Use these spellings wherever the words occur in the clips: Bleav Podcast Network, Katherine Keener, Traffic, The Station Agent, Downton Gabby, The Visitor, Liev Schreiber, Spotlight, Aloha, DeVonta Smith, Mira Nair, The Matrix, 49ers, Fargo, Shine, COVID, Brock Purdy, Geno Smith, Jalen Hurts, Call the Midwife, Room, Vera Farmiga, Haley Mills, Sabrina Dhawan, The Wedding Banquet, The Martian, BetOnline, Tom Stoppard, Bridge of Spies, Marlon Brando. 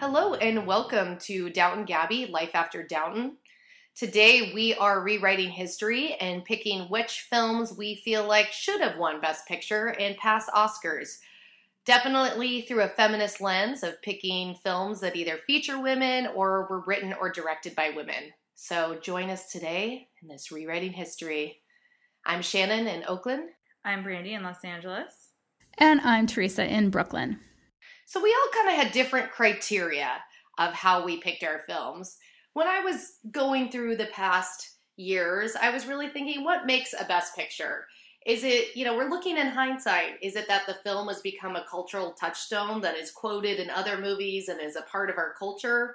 Hello and welcome to Downton Gabby, Life After Downton. Today we are rewriting history and picking which films we feel like should have won Best Picture and past Oscars. Definitely through a feminist lens of picking films that either feature women or were written or directed by women. So join us today in this rewriting history. I'm Shannon in Oakland. I'm Brandy in Los Angeles. And I'm Teresa in Brooklyn. So we all kind of had different criteria of how we picked our films. When I was going through the past years, I was really thinking, what makes a best picture? Is it, you know, we're looking in hindsight. Is it that the film has become a cultural touchstone that is quoted in other movies and is a part of our culture?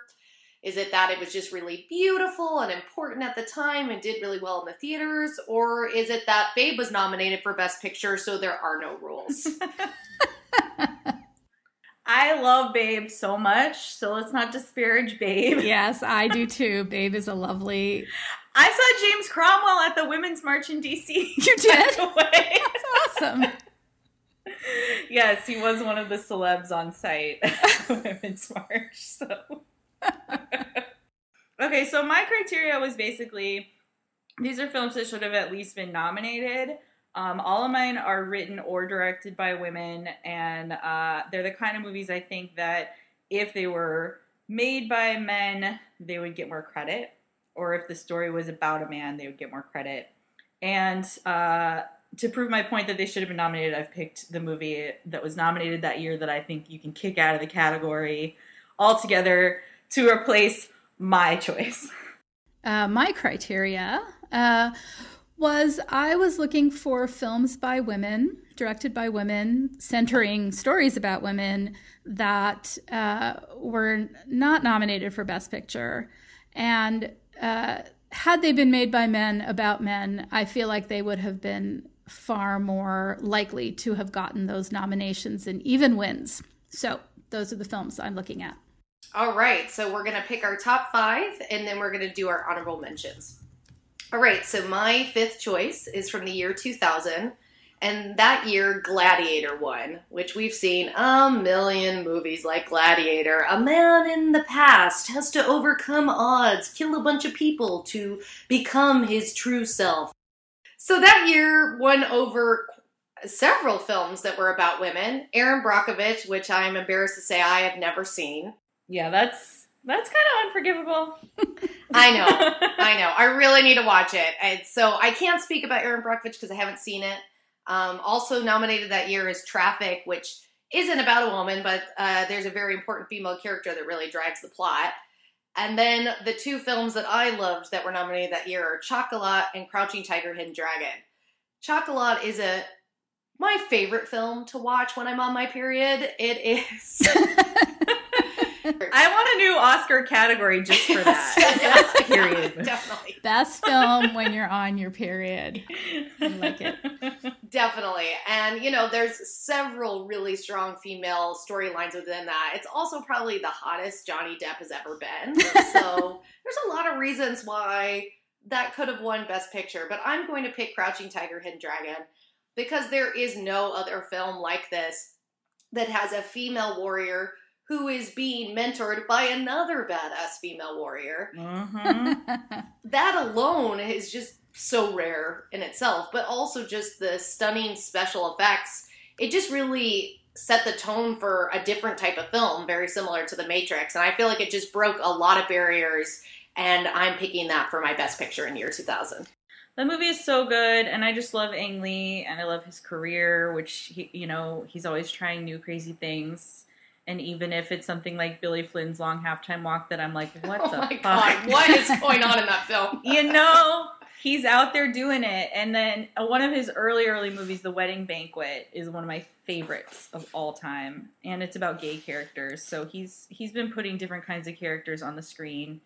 Is it that it was just really beautiful and important at the time and did really well in the theaters? Or is it that Babe was nominated for Best Picture, so there are no rules? I love Babe so much, so let's not disparage Babe. Yes, I do too. Babe is a lovely... I saw James Cromwell at the Women's March in D.C. You did? That's awesome. Yes, he was one of the celebs on site at the Women's March, so... Okay, so my criteria was basically, these are films that should have at least been nominated. All of mine are written or directed by women, and they're the kind of movies I think that if they were made by men, they would get more credit, or if the story was about a man, they would get more credit. And to prove my point that they should have been nominated, I've picked the movie that was nominated that year that I think you can kick out of the category altogether to replace my choice. My criteria... I was looking for films by women, directed by women, centering stories about women that were not nominated for Best Picture. And had they been made by men about men, I feel like they would have been far more likely to have gotten those nominations and even wins. So those are the films I'm looking at. All right. So we're going to pick our top five, and then we're going to do our honorable mentions. All right, so my fifth choice is from the year 2000, and that year Gladiator won, which we've seen a million movies like Gladiator. A man in the past has to overcome odds, kill a bunch of people to become his true self. So that year won over several films that were about women. Erin Brockovich, which I'm embarrassed to say I have never seen. Yeah, that's kind of unforgivable. I know. I really need to watch it. And so I can't speak about Erin Brockovich because I haven't seen it. Also nominated that year is Traffic, which isn't about a woman, but there's a very important female character that really drives the plot. And then the two films that I loved that were nominated that year are Chocolat and Crouching Tiger, Hidden Dragon. Chocolat is my favorite film to watch when I'm on my period. It is... I want a new Oscar category just for that. Best period. Yeah, definitely. Best film when you're on your period. I like it. Definitely. And, you know, there's several really strong female storylines within that. It's also probably the hottest Johnny Depp has ever been. So there's a lot of reasons why that could have won Best Picture. But I'm going to pick Crouching Tiger, Hidden Dragon because there is no other film like this that has a female warrior who is being mentored by another badass female warrior. Mm-hmm. That alone is just so rare in itself, but also just the stunning special effects. It just really set the tone for a different type of film, very similar to The Matrix, and I feel like it just broke a lot of barriers, and I'm picking that for my Best Picture in year 2000. That movie is so good, and I just love Ang Lee, and I love his career, which, he's always trying new crazy things. And even if it's something like Billy Flynn's Long Halftime Walk that I'm like, what the fuck? Oh my God, what is going on in that film? He's out there doing it. And then one of his early movies, The Wedding Banquet, is one of my favorites of all time. And it's about gay characters. So he's been putting different kinds of characters on the screen.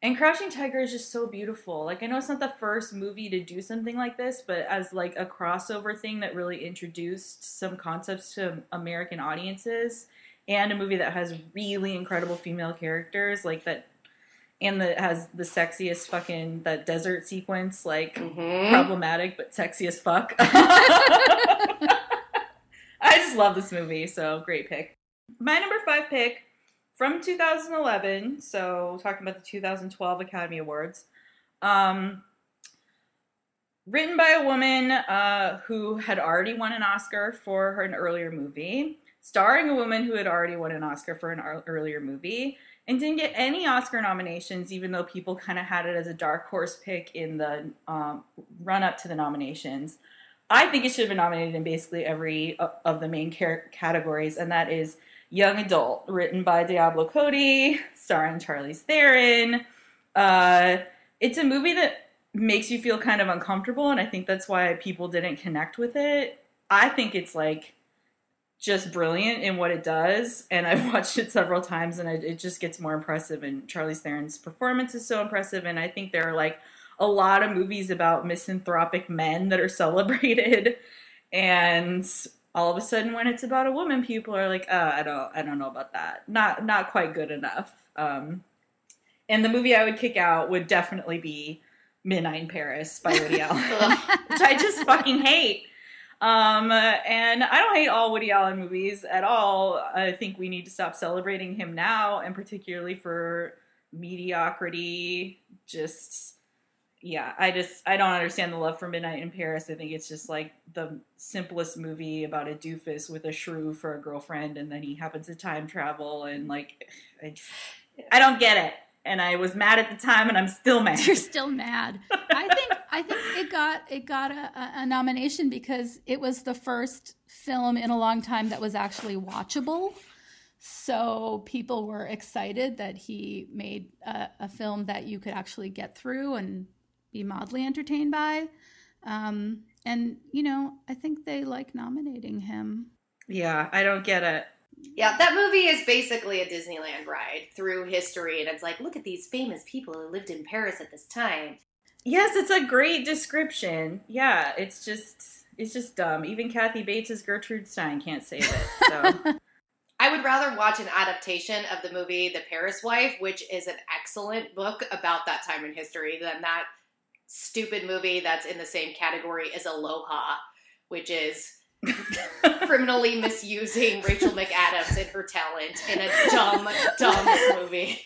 And Crouching Tiger is just so beautiful. Like, I know it's not the first movie to do something like this, but as like a crossover thing that really introduced some concepts to American audiences. And a movie that has really incredible female characters, like that, and that has the sexiest fucking, that desert sequence, like, mm-hmm. problematic, but sexy as fuck. I just love this movie, so great pick. My number 5 pick from 2011, so talking about the 2012 Academy Awards, written by a woman who had already won an Oscar for an earlier movie, starring a woman who had already won an Oscar for an earlier movie, and didn't get any Oscar nominations, even though people kind of had it as a dark horse pick in the run-up to the nominations. I think it should have been nominated in basically every of the main categories, and that is Young Adult, written by Diablo Cody, starring Charlize Theron. It's a movie that makes you feel kind of uncomfortable, and I think that's why people didn't connect with it. I think it's, like, just brilliant in what it does, and I've watched it several times, and it just gets more impressive, and Charlize Theron's performance is so impressive, and I think there are, like, a lot of movies about misanthropic men that are celebrated, and all of a sudden when it's about a woman, people are like, I don't know about that. Not quite good enough. And the movie I would kick out would definitely be Midnight in Paris by Woody Allen, which I just fucking hate. And I don't hate all Woody Allen movies at all. I think we need to stop celebrating him now, and particularly for mediocrity. I don't understand the love for Midnight in Paris. I think it's just like the simplest movie about a doofus with a shrew for a girlfriend, and then he happens to time travel, and like, I don't get it. And I was mad at the time, and I'm still mad. You're still mad. I think it got a nomination because it was the first film in a long time that was actually watchable. So people were excited that he made a film that you could actually get through and be mildly entertained by. And, you know, I think they like nominating him. Yeah, I don't get it. Yeah, that movie is basically a Disneyland ride through history, and it's like, look at these famous people who lived in Paris at this time. Yes, it's a great description. Yeah, it's just dumb. Even Kathy Bates' Gertrude Stein can't save it. So. I would rather watch an adaptation of the movie The Paris Wife, which is an excellent book about that time in history, than that stupid movie that's in the same category as Aloha, which is criminally misusing Rachel McAdams and her talent in a dumb movie.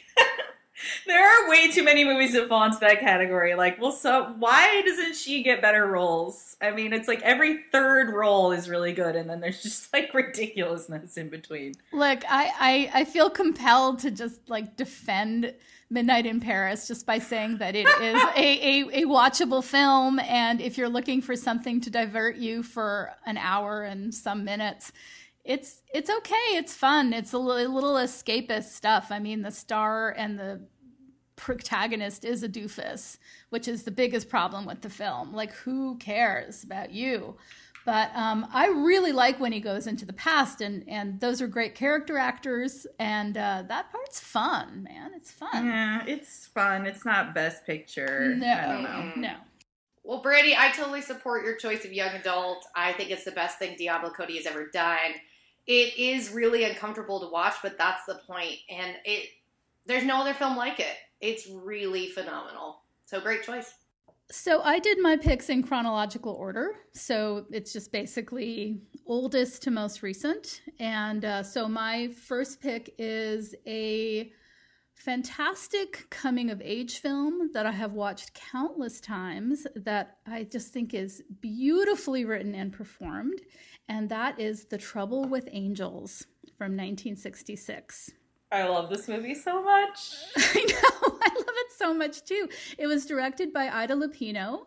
There are way too many movies that fall into that category. Like, well, so why doesn't she get better roles? I mean, it's like every third role is really good, and then there's just like ridiculousness in between. Look, I feel compelled to just like defend Midnight in Paris just by saying that it is a watchable film, and if you're looking for something to divert you for an hour and some minutes, It's okay. It's fun. It's a little escapist stuff. I mean, the star and the protagonist is a doofus, which is the biggest problem with the film. Like, who cares about you? But I really like when he goes into the past, and those are great character actors, and that part's fun, man. It's fun. Yeah, it's fun. It's not Best Picture. No, I don't know. No. Well, Brady, I totally support your choice of Young Adult. I think it's the best thing Diablo Cody has ever done. It is really uncomfortable to watch, but that's the point. And there's no other film like it. It's really phenomenal. So great choice. So I did my picks in chronological order. So it's just basically oldest to most recent. And so my first pick is a fantastic coming-of-age film that I have watched countless times that I just think is beautifully written and performed, and that is The Trouble with Angels from 1966. I love this movie so much. I know. I love it so much, too. It was directed by Ida Lupino,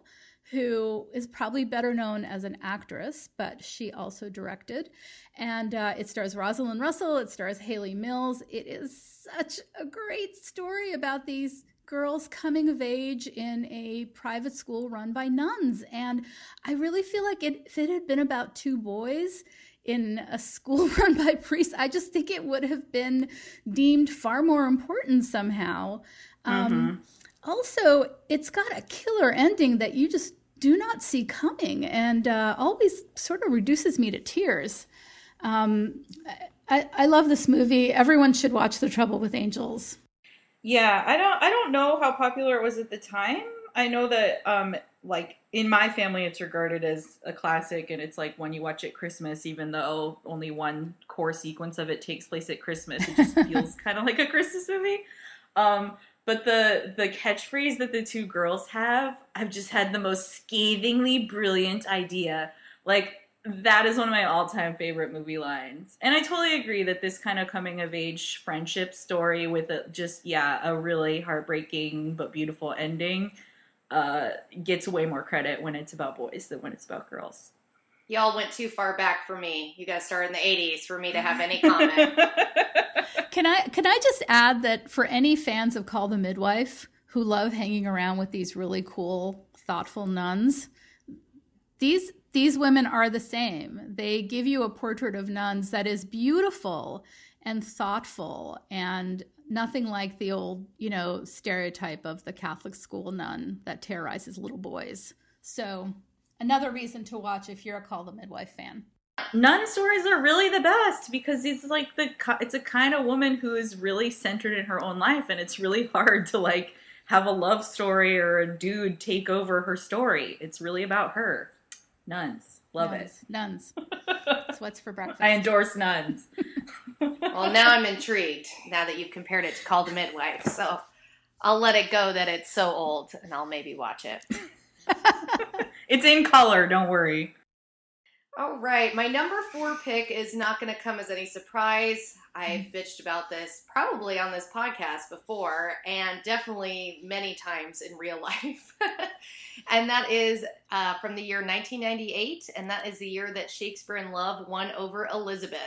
who is probably better known as an actress, but she also directed. And it stars Rosalind Russell. It stars Haley Mills. It is such a great story about these girls coming of age in a private school run by nuns. And I really feel like if it had been about two boys in a school run by priests, I just think it would have been deemed far more important somehow. Also, it's got a killer ending that you just do not see coming, and always sort of reduces me to tears. I love this movie. Everyone should watch The Trouble with Angels. Yeah, I don't know how popular it was at the time. I know that like in my family, it's regarded as a classic, and it's like when you watch it Christmas, even though only one core sequence of it takes place at Christmas, it just feels kind of like a Christmas movie. But the catchphrase that the two girls have, I've just had the most scathingly brilliant idea. Like, that is one of my all-time favorite movie lines. And I totally agree that this kind of coming-of-age friendship story with a really heartbreaking but beautiful ending gets way more credit when it's about boys than when it's about girls. Y'all went too far back for me. You guys started in the 80s for me to have any comment. Can I just add that for any fans of Call the Midwife who love hanging around with these really cool, thoughtful nuns, these women are the same. They give you a portrait of nuns that is beautiful and thoughtful and nothing like the old, stereotype of the Catholic school nun that terrorizes little boys. So another reason to watch if you're a Call the Midwife fan. Nun stories are really the best because it's like it's a kind of woman who is really centered in her own life, and it's really hard to like have a love story or a dude take over her story. It's really about her. Nuns. Love nuns. That's what's for breakfast. I endorse nuns. Well, now I'm intrigued now that you've compared it to Call the Midwife. So I'll let it go that it's so old, and I'll maybe watch it. It's in color, don't worry. All right. My number 4 pick is not going to come as any surprise. I've bitched about this probably on this podcast before, and definitely many times in real life. And that is from the year 1998, and that is the year that Shakespeare in Love won over Elizabeth.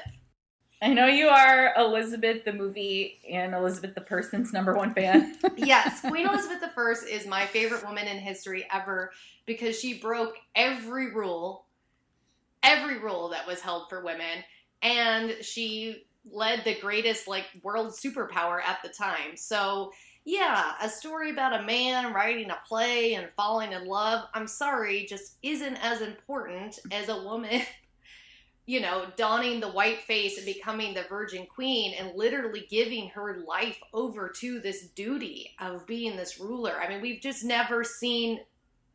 I know you are Elizabeth the movie and Elizabeth the person's number 1 fan. Yes, Queen Elizabeth I is my favorite woman in history ever because she broke every rule that was held for women, and she led the greatest world superpower at the time. So yeah, a story about a man writing a play and falling in love, I'm sorry, just isn't as important as a woman, donning the white face and becoming the virgin queen and literally giving her life over to this duty of being this ruler. I mean, we've just never seen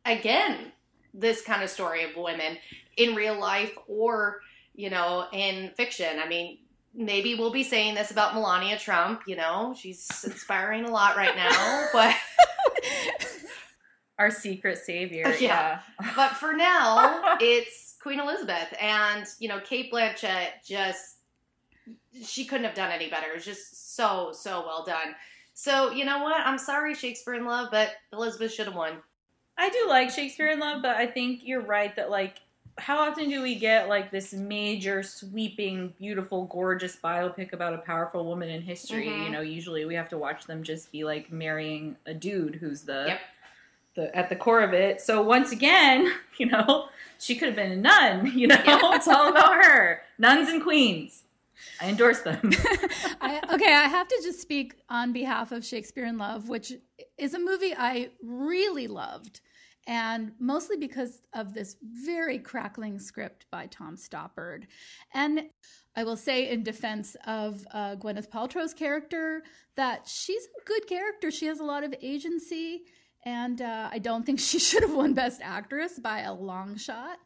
again this kind of story of women in real life or, in fiction. I mean, maybe we'll be saying this about Melania Trump, she's inspiring a lot right now, but our secret savior. Yeah. But for now, it's Queen Elizabeth, and, Kate Blanchett she couldn't have done any better. It was just so, so well done. So you know what? I'm sorry, Shakespeare in Love, but Elizabeth should have won. I do like Shakespeare in Love, but I think you're right that how often do we get this major, sweeping, beautiful, gorgeous biopic about a powerful woman in history? Mm-hmm. Usually we have to watch them just be marrying a dude who's the at the core of it. So once again, she could have been a nun. It's all about her. Nuns and queens. I endorse them. I have to just speak on behalf of Shakespeare in Love, which is a movie I really loved. And mostly because of this very crackling script by Tom Stoppard. And I will say in defense of Gwyneth Paltrow's character that she's a good character. She has a lot of agency, and I don't think she should have won Best Actress by a long shot.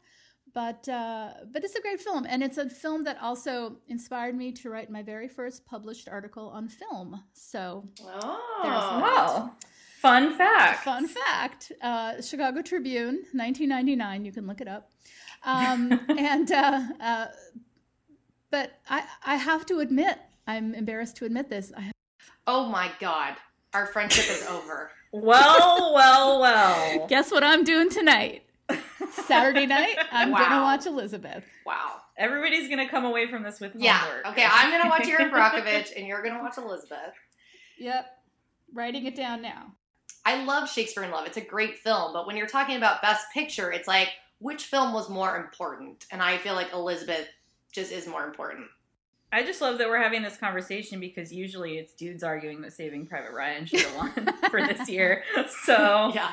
But it's a great film, and it's a film that also inspired me to write my very first published article on film. So there's that. Fun fact. Chicago Tribune, 1999. You can look it up. But I have to admit, I'm embarrassed to admit this. Oh my God. Our friendship is over. Well. Guess what I'm doing tonight? Saturday night, I'm going to watch Elizabeth. Wow. Everybody's going to come away from this with homework. Yeah. Okay. I'm going to watch Erin Brockovich, and you're going to watch Elizabeth. Yep. Writing it down now. I love Shakespeare in Love. It's a great film. But when you're talking about Best Picture, it's which film was more important? And I feel like Elizabeth just is more important. I just love that we're having this conversation because usually it's dudes arguing that Saving Private Ryan should have won for this year. So yeah,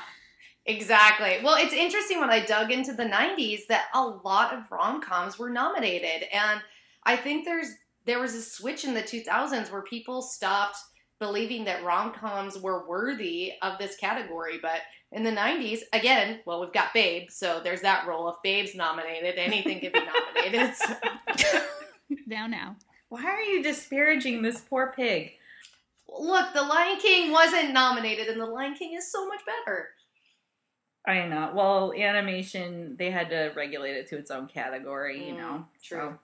exactly. Well, it's interesting when I dug into the 90s that a lot of rom-coms were nominated. And I think there was a switch in the 2000s where people stopped believing that rom-coms were worthy of this category. But in the 90s, again, well, we've got Babe, so there's that rule. If Babe's nominated, anything could be nominated. So. Now. Why are you disparaging this poor pig? Look, The Lion King wasn't nominated, and The Lion King is so much better. I know. Well, animation, they had to regulate it to its own category, you know. True.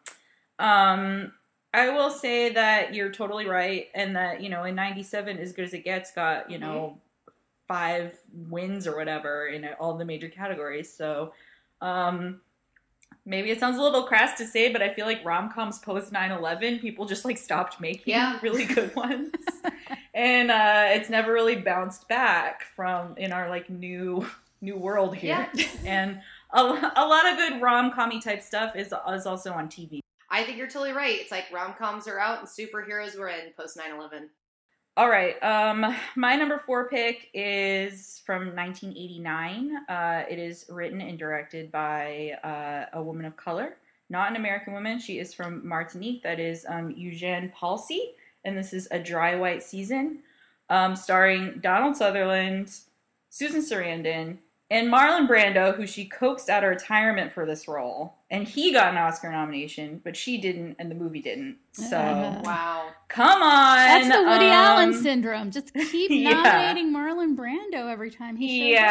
So, I will say that you're totally right, and that, you know, in 97, As Good As It Gets got, you know, 5 wins or whatever in all the major categories. So, maybe it sounds a little crass to say, but I feel like rom-coms post 9/11, people just, like, stopped making really good ones. And it's never really bounced back from in our, like, new world here. Yeah. And a lot of good rom-com-y type stuff is also on TV. I think you're totally right. It's like rom-coms are out and superheroes were in post 9/11. All right. My number 4 pick is from 1989. It is written and directed by a woman of color, not an American woman. She is from Martinique. That is Eugène Palsy. And this is A Dry White Season, starring Donald Sutherland, Susan Sarandon, and Marlon Brando, who she coaxed out of retirement for this role. And he got an Oscar nomination, but she didn't, and the movie didn't. So, wow. Come on! That's the Woody Allen syndrome. Just keep nominating Marlon Brando every time he shows up.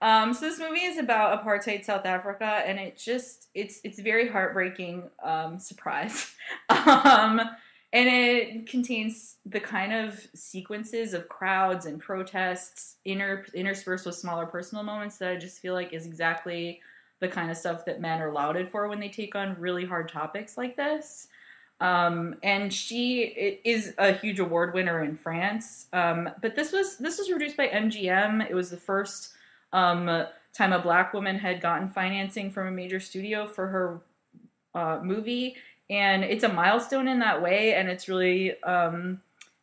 Yeah. So this movie is about apartheid South Africa, and it just, it's very heartbreaking, surprise. And it contains the kind of sequences of crowds and protests interspersed with smaller personal moments that I just feel like is exactly the kind of stuff that men are lauded for when they take on really hard topics like this. And she is a huge award winner in France. But this was produced by MGM. It was the first time a black woman had gotten financing from a major studio for her movie. And it's a milestone in that way, and it's really,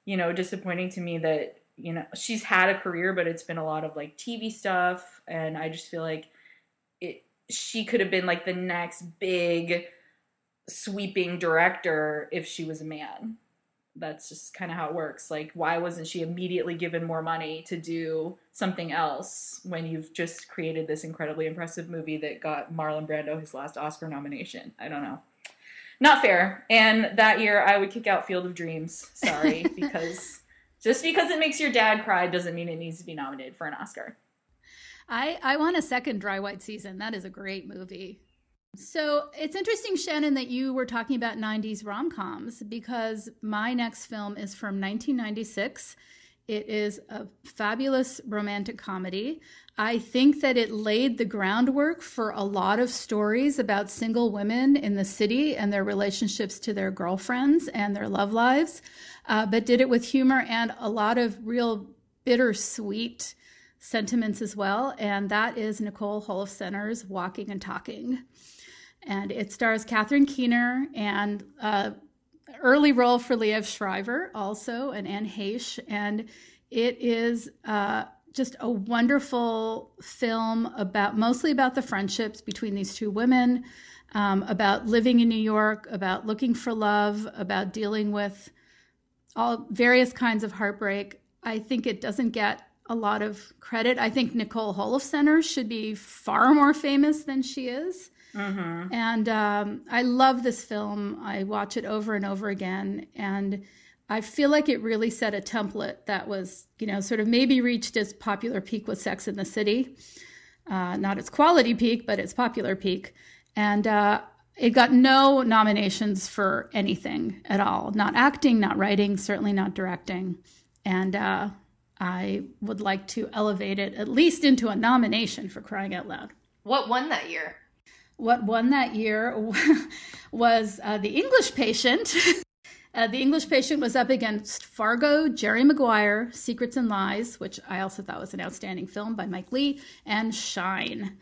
you know, disappointing to me that, you know, she's had a career, but it's been a lot of, like, TV stuff, and I just feel like she could have been, like, the next big sweeping director if she was a man. That's just kind of how it works. Like, why wasn't she immediately given more money to do something else when you've just created this incredibly impressive movie that got Marlon Brando his last Oscar nomination? I don't know. Not fair. And that year, I would kick out Field of Dreams. Sorry, because just because it makes your dad cry doesn't mean it needs to be nominated for an Oscar. I want a second Dry White Season. That is a great movie. So it's interesting, Shannon, that you were talking about 90s rom-coms, because my next film is from 1996. It is a fabulous romantic comedy. I think that it laid the groundwork for a lot of stories about single women in the city and their relationships to their girlfriends and their love lives, but did it with humor and a lot of real bittersweet sentiments as well. And that is Nicole Holofcener's Walking and Talking. And it stars Katherine Keener and early role for Liev Schreiber also, and Anne Heche, and it is just a wonderful film mostly about the friendships between these two women, about living in New York, about looking for love, about dealing with all various kinds of heartbreak. I think it doesn't get a lot of credit. I think Nicole Holofcener should be far more famous than she is. Mm-hmm. And I love this film. I watch it over and over again. And I feel like it really set a template that was, you know, sort of maybe reached its popular peak with Sex and the City. Not its quality peak, but its popular peak. And it got no nominations for anything at all. Not acting, not writing, certainly not directing. And I would like to elevate it at least into a nomination, for crying out loud. What won that year? What won that year was The English Patient. The English Patient was up against Fargo, Jerry Maguire, Secrets and Lies, which I also thought was an outstanding film by Mike Leigh, and Shine.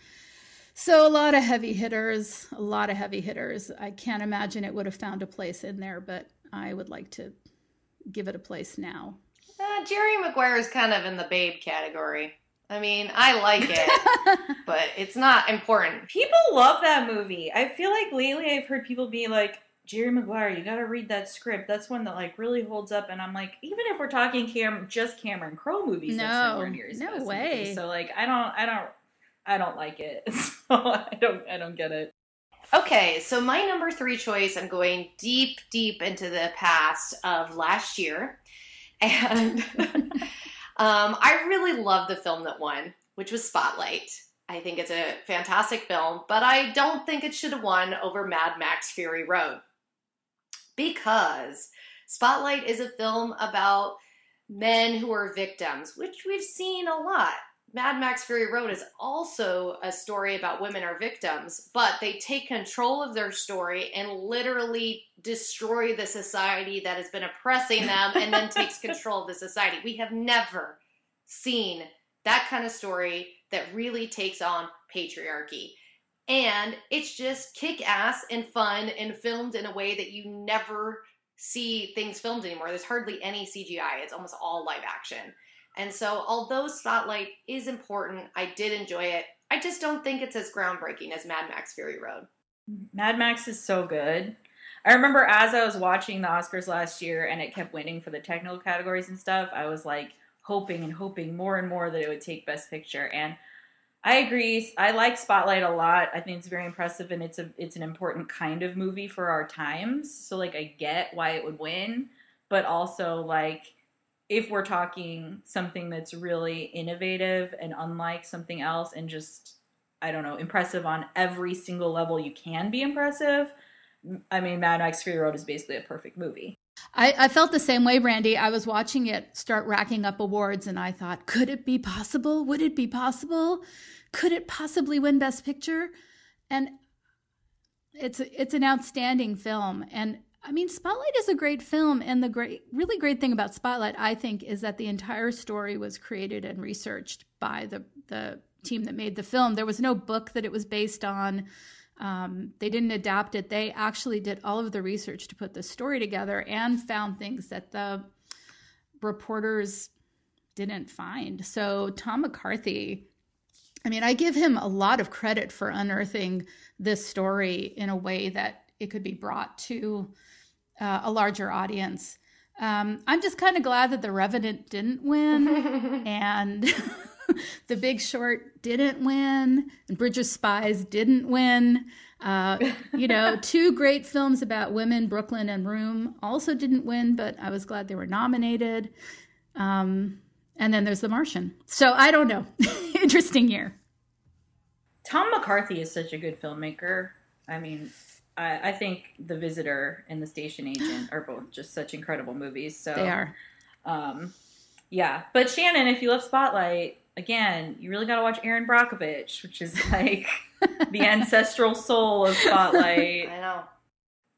So a lot of heavy hitters. I can't imagine it would have found a place in there, but I would like to give it a place now. Jerry Maguire is kind of in the Babe category. I mean, I like it, but it's not important. People love that movie. I feel like lately I've heard people be like, Jerry Maguire, you got to read that script. That's one that, like, really holds up. And I'm like, even if we're talking just Cameron Crowe movies, that's nowhere near as best. No way. Movie. So, like, I don't like it. So I don't get it. Okay, so my number 3 choice, I'm going deep, deep into the past of last year. And I really love the film that won, which was Spotlight. I think it's a fantastic film, but I don't think it should have won over Mad Max: Fury Road. Because Spotlight is a film about men who are victims, which we've seen a lot. Mad Max: Fury Road is also a story about women are victims, but they take control of their story and literally destroy the society that has been oppressing them and then takes control of the society. We have never seen that kind of story that really takes on patriarchy. And it's just kick-ass and fun and filmed in a way that you never see things filmed anymore. There's hardly any CGI. It's almost all live action. And so although Spotlight is important, I did enjoy it. I just don't think it's as groundbreaking as Mad Max Fury Road. Mad Max is so good. I remember as I was watching the Oscars last year and it kept winning for the technical categories and stuff, I was like hoping and hoping more and more that it would take Best Picture. And I agree. I like Spotlight a lot. I think it's very impressive and it's an important kind of movie for our times. So like I get why it would win, but also like, if we're talking something that's really innovative and unlike something else and just, I don't know, impressive on every single level you can be impressive, I mean, Mad Max Fury Road is basically a perfect movie. I felt the same way, Brandy. I was watching it start racking up awards and I thought, could it be possible? Would it be possible? Could it possibly win Best Picture? And it's an outstanding film. And I mean, Spotlight is a great film, and the really great thing about Spotlight, I think, is that the entire story was created and researched by the team that made the film. There was no book that it was based on. They didn't adapt it. They actually did all of the research to put the story together and found things that the reporters didn't find. So Tom McCarthy, I mean, I give him a lot of credit for unearthing this story in a way that it could be brought to a larger audience. I'm just kind of glad that The Revenant didn't win and The Big Short didn't win and Bridge of Spies didn't win. Two great films about women, Brooklyn and Room, also didn't win, but I was glad they were nominated. And then there's The Martian. So I don't know. Interesting year. Tom McCarthy is such a good filmmaker. I mean, I think The Visitor and The Station Agent are both just such incredible movies. So they are. Yeah. But Shannon, if you love Spotlight, again, you really got to watch Erin Brockovich, which is like the ancestral soul of Spotlight. I know.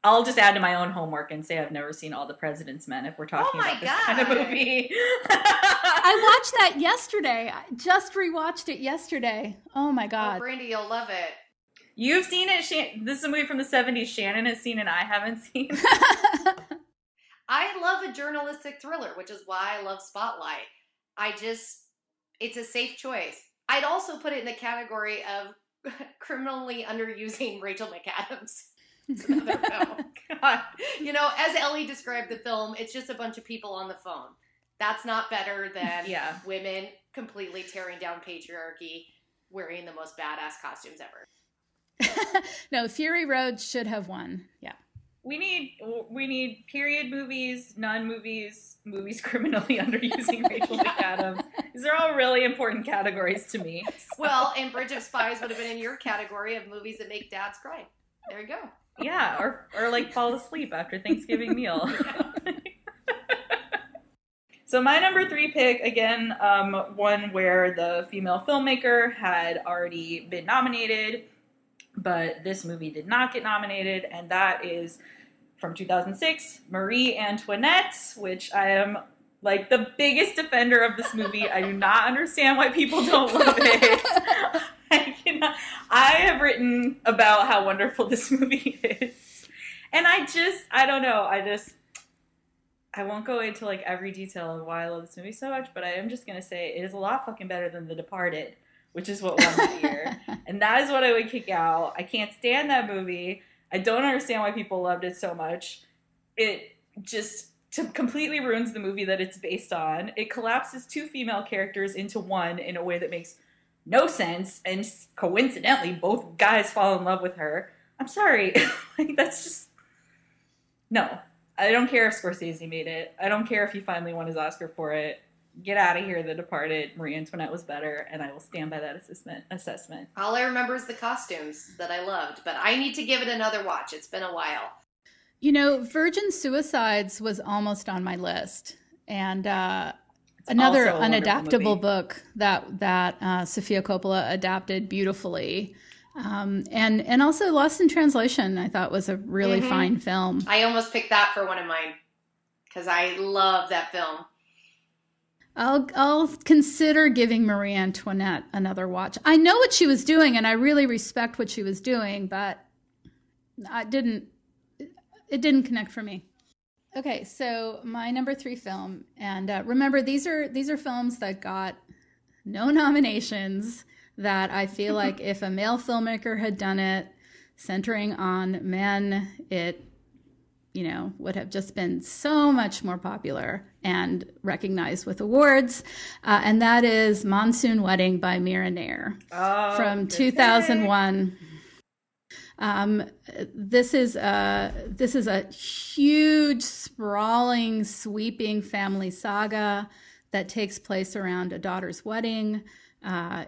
I'll just add to my own homework and say I've never seen All the President's Men if we're talking about this kind of movie. I watched that yesterday. I just rewatched it yesterday. Oh, my God. Oh, Brandy, you'll love it. You've seen it. This is a movie from the 70s. Shannon has seen it. I haven't seen it. I love a journalistic thriller, which is why I love Spotlight. It's a safe choice. I'd also put it in the category of criminally underusing Rachel McAdams. It's another film. God. As Ellie described the film, it's just a bunch of people on the phone. That's not better than women completely tearing down patriarchy, wearing the most badass costumes ever. No, Fury Road should have won. Yeah. We need period movies, non-movies, movies criminally underusing Rachel McAdams. These are all really important categories to me. So. Well, and Bridge of Spies would have been in your category of movies that make dads cry. There you go. Yeah, or like fall asleep after Thanksgiving meal. So my number 3 pick, again, one where the female filmmaker had already been nominated, but this movie did not get nominated, and that is from 2006, Marie Antoinette, which I am like the biggest defender of this movie. I do not understand why people don't love it. I have written about how wonderful this movie is. And I won't go into like every detail of why I love this movie so much, but I am just going to say it is a lot fucking better than The Departed, which is what won that year. And that is what I would kick out. I can't stand that movie. I don't understand why people loved it so much. It just completely ruins the movie that it's based on. It collapses two female characters into one in a way that makes no sense, and coincidentally, both guys fall in love with her. I'm sorry. Like, that's just... No. I don't care if Scorsese made it. I don't care if he finally won his Oscar for it. Get out of here, The Departed. Marie Antoinette was better, and I will stand by that assessment. All I remember is the costumes that I loved, but I need to give it another watch. It's been a while. You know, Virgin Suicides was almost on my list, and another unadaptable book that Sofia Coppola adapted beautifully. And also Lost in Translation, I thought was a really fine film. I almost picked that for one of mine because I love that film. I'll consider giving Marie Antoinette another watch. I know what she was doing, and I really respect what she was doing, but it didn't connect for me. Okay, so my number 3 film, and remember these are films that got no nominations. That I feel like if a male filmmaker had done it, centering on men, it, you know, would have just been so much more popular and recognized with awards. And that is Monsoon Wedding by Mira Nair from 2001. This is a huge, sprawling, sweeping family saga that takes place around a daughter's wedding.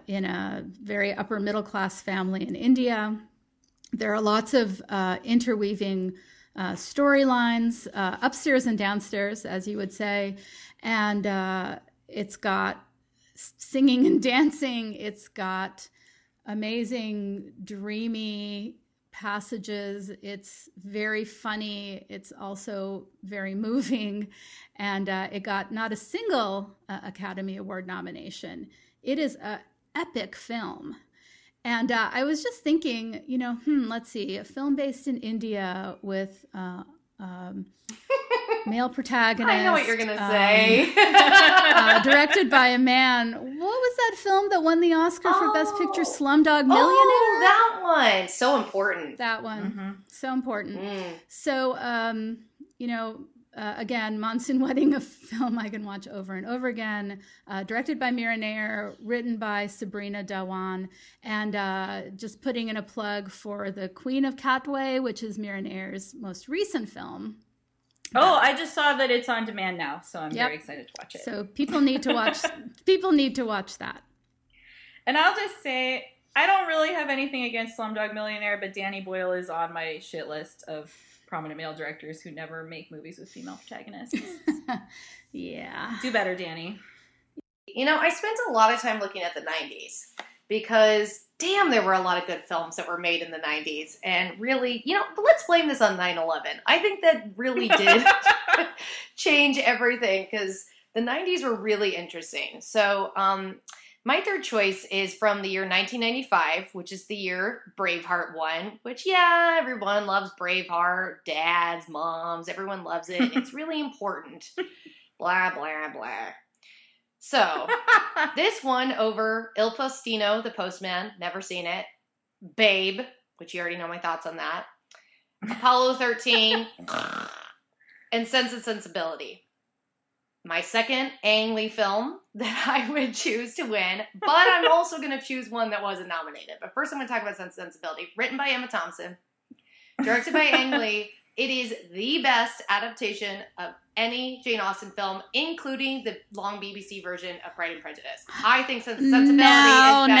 In a very upper middle class family in India. There are lots of interweaving storylines, upstairs and downstairs, as you would say. And it's got singing and dancing. It's got amazing, dreamy passages. It's very funny. It's also very moving. And it got not a single Academy Award nomination. It is an epic film. And I was just thinking, you know, let's see, a film based in India with male protagonist. I know what you're going to say. Directed by a man. What was that film that won the Oscar for Best Picture? Slumdog Millionaire? Oh, that one. So important. That one. Mm-hmm. So important. Mm. So, you know... again, Monsoon Wedding, a film I can watch over and over again, directed by Mira Nair, written by Sabrina Dhawan, and just putting in a plug for The Queen of Katwe, which is Mira Nair's most recent film. Oh, I just saw that it's on demand now, so I'm very excited to watch it. So people need to watch. People need to watch that. And I'll just say, I don't really have anything against Slumdog Millionaire, but Danny Boyle is on my shit list of prominent male directors who never make movies with female protagonists. Yeah. Do better, Danny. You know, I spent a lot of time looking at the 90s because, damn, there were a lot of good films that were made in the 90s. And really, you know, but let's blame this on 9/11. I think that really did change everything because the 90s were really interesting. So my third choice is from the year 1995, which is the year Braveheart won, which, yeah, everyone loves Braveheart, dads, moms, everyone loves it. It's really important. Blah, blah, blah. So this one over Il Postino, The Postman, never seen it. Babe, which you already know my thoughts on that. Apollo 13, and Sense and Sensibility. My second Ang Lee film that I would choose to win, but I'm also going to choose one that wasn't nominated. But first I'm going to talk about Sense and Sensibility, written by Emma Thompson, directed by Ang Lee. It is the best adaptation of any Jane Austen film, including the long BBC version of Pride and Prejudice. I think Sense and Sensibility is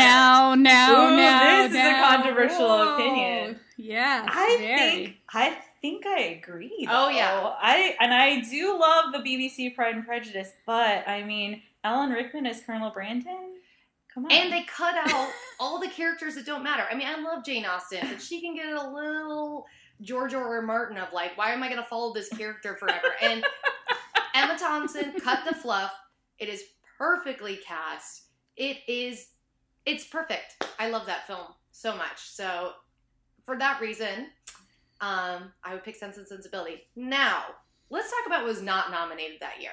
better. This is a controversial opinion. Yes, I think I agree, though. Oh, yeah. I do love the BBC Pride and Prejudice, but, I mean, Alan Rickman as Colonel Brandon? Come on. And they cut out all the characters that don't matter. I mean, I love Jane Austen, but she can get a little George R.R. Martin of, like, why am I going to follow this character forever? And Emma Thompson cut the fluff. It is perfectly cast. It's perfect. I love that film so much. So, for that reason... I would pick Sense and Sensibility. Now, let's talk about what was not nominated that year.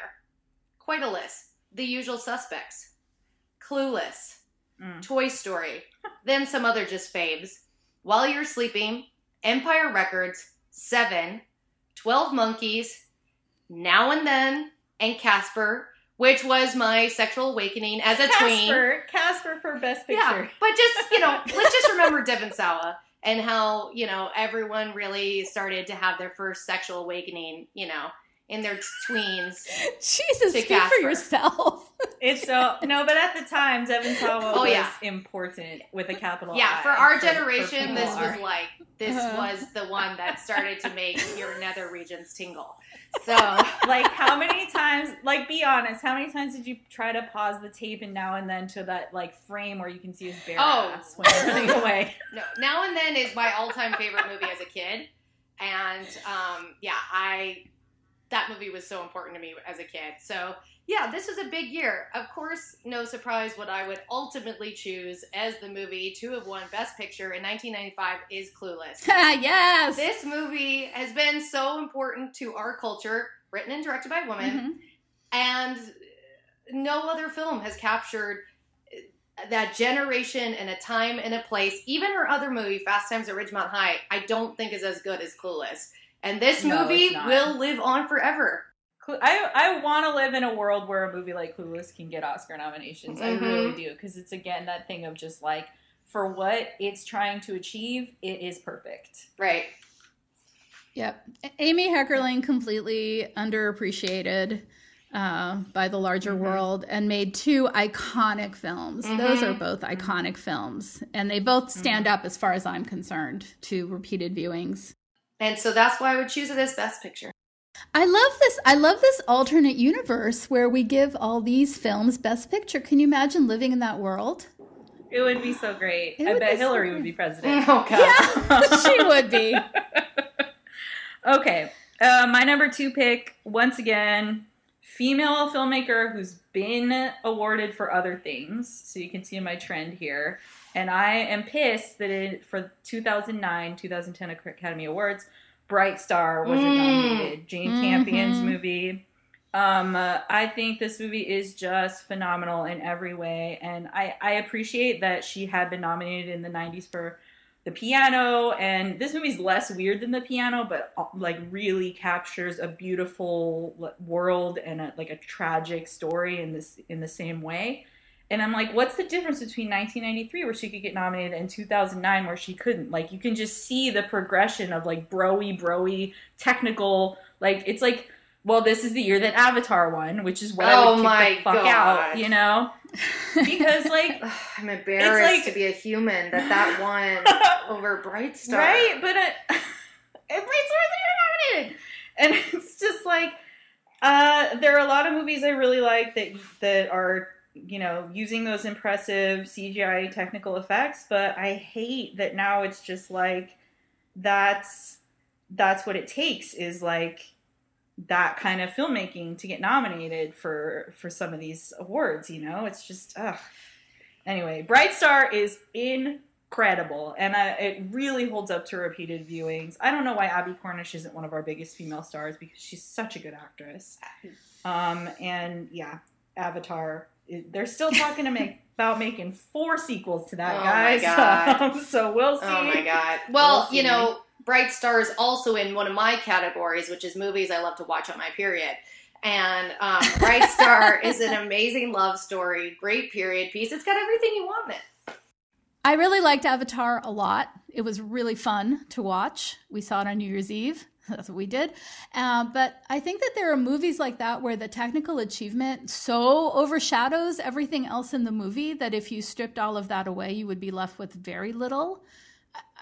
Quite a list. The Usual Suspects. Clueless. Toy Story. Then some other just faves. While You're Sleeping. Empire Records, Seven, 12 Monkeys, Now and Then, and Casper, which was my sexual awakening as a tween. Casper for Best Picture. Yeah, but just, you know, let's just remember Devon Sawa and how, you know, everyone really started to have their first sexual awakening, you know, in their tweens. Jesus, speak Casper. For yourself. It's so, no, but at the time, Devon Sawa was important with a capital I. For our generation, this was like, this was the one that started to make your nether regions tingle. So, like, how many times, like, be honest, how many times did you try to pause the tape and Now and Then to that, like, frame where you can see his bare ass when he's running away? No, Now and Then is my all-time favorite movie as a kid. And, that movie was so important to me as a kid. So, yeah, this was a big year. Of course, no surprise what I would ultimately choose as the movie to have won Best Picture in 1995 is Clueless. Yes! This movie has been so important to our culture, written and directed by women, and no other film has captured that generation and a time and a place. Even her other movie, Fast Times at Ridgemont High, I don't think is as good as Clueless. And this movie will live on forever. I want to live in a world where a movie like Clueless can get Oscar nominations. Mm-hmm. I really do. Because it's, again, that thing of just, like, for what it's trying to achieve, it is perfect. Right. Yep. Amy Heckerling, completely underappreciated by the larger world, and made two iconic films. Those are both iconic films. And they both stand up, as far as I'm concerned, to repeated viewings. And so that's why I would choose it as Best Picture. I love this. I love this alternate universe where we give all these films Best Picture. Can you imagine living in that world? It would be so great. I bet Hillary would be president. Oh, God. Yeah, she would be. Okay. My number two pick, once again, female filmmaker who's been awarded for other things. So you can see my trend here. And I am pissed that for 2009, 2010 Academy Awards, Bright Star wasn't nominated. Jane Campion's movie. I think this movie is just phenomenal in every way. And I appreciate that she had been nominated in the 90s for The Piano. And this movie's less weird than The Piano, but, like, really captures a beautiful world and, like, a tragic story in the same way. And I'm like, what's the difference between 1993, where she could get nominated, and 2009, where she couldn't? Like, you can just see the progression of, like, broy, technical. Like, it's like, well, this is the year that Avatar won, which is why I would kick the fuck out, you know? Because, like... I'm embarrassed to be a human that won over Bright Star. Right? But Bright Star wasn't even nominated! And it's just, like, there are a lot of movies I really like that are... you know, using those impressive CGI technical effects, but I hate that now it's just like, that's what it takes, is like that kind of filmmaking to get nominated for some of these awards, you know? It's just, ugh. Anyway, Bright Star is incredible, and it really holds up to repeated viewings. I don't know why Abby Cornish isn't one of our biggest female stars, because she's such a good actress. And yeah, Avatar... They're still talking about making 4 sequels to that, guys. My God. So we'll see. Oh, my God. Well, you know, Bright Star is also in one of my categories, which is movies I love to watch on my period. And Bright Star is an amazing love story, great period piece. It's got everything you want in it. I really liked Avatar a lot. It was really fun to watch. We saw it on New Year's Eve. That's what we did. But I think that there are movies like that where the technical achievement so overshadows everything else in the movie that if you stripped all of that away, you would be left with very little.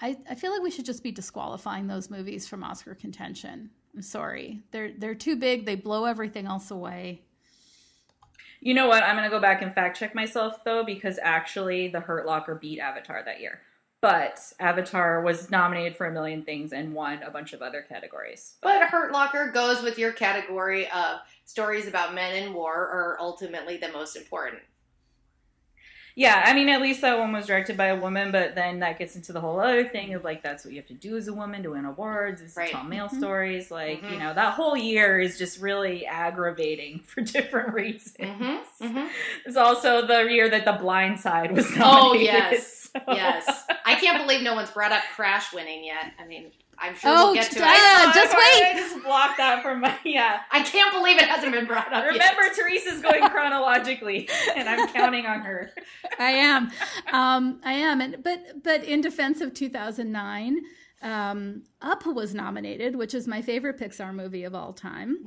I feel like we should just be disqualifying those movies from Oscar contention. I'm sorry. They're too big. They blow everything else away. You know what? I'm going to go back and fact check myself, though, because actually The Hurt Locker beat Avatar that year. But Avatar was nominated for a million things and won a bunch of other categories. But Hurt Locker goes with your category of stories about men in war are ultimately the most important. Yeah, I mean, at least that one was directed by a woman, but then that gets into the whole other thing of, like, that's what you have to do as a woman to win awards. It's right. Tall male stories. Like, you know, that whole year is just really aggravating for different reasons. It's also the year that The Blind Side was nominated. Oh, yes. So. Yes. I can't believe no one's brought up Crash winning yet. I mean, I'm sure we'll get to it. Oh, just wait. I just blocked that from my, yeah. I can't believe it hasn't been brought up yet. Teresa's going chronologically, and I'm counting on her. I am. And, but in defense of 2009, Up was nominated, which is my favorite Pixar movie of all time.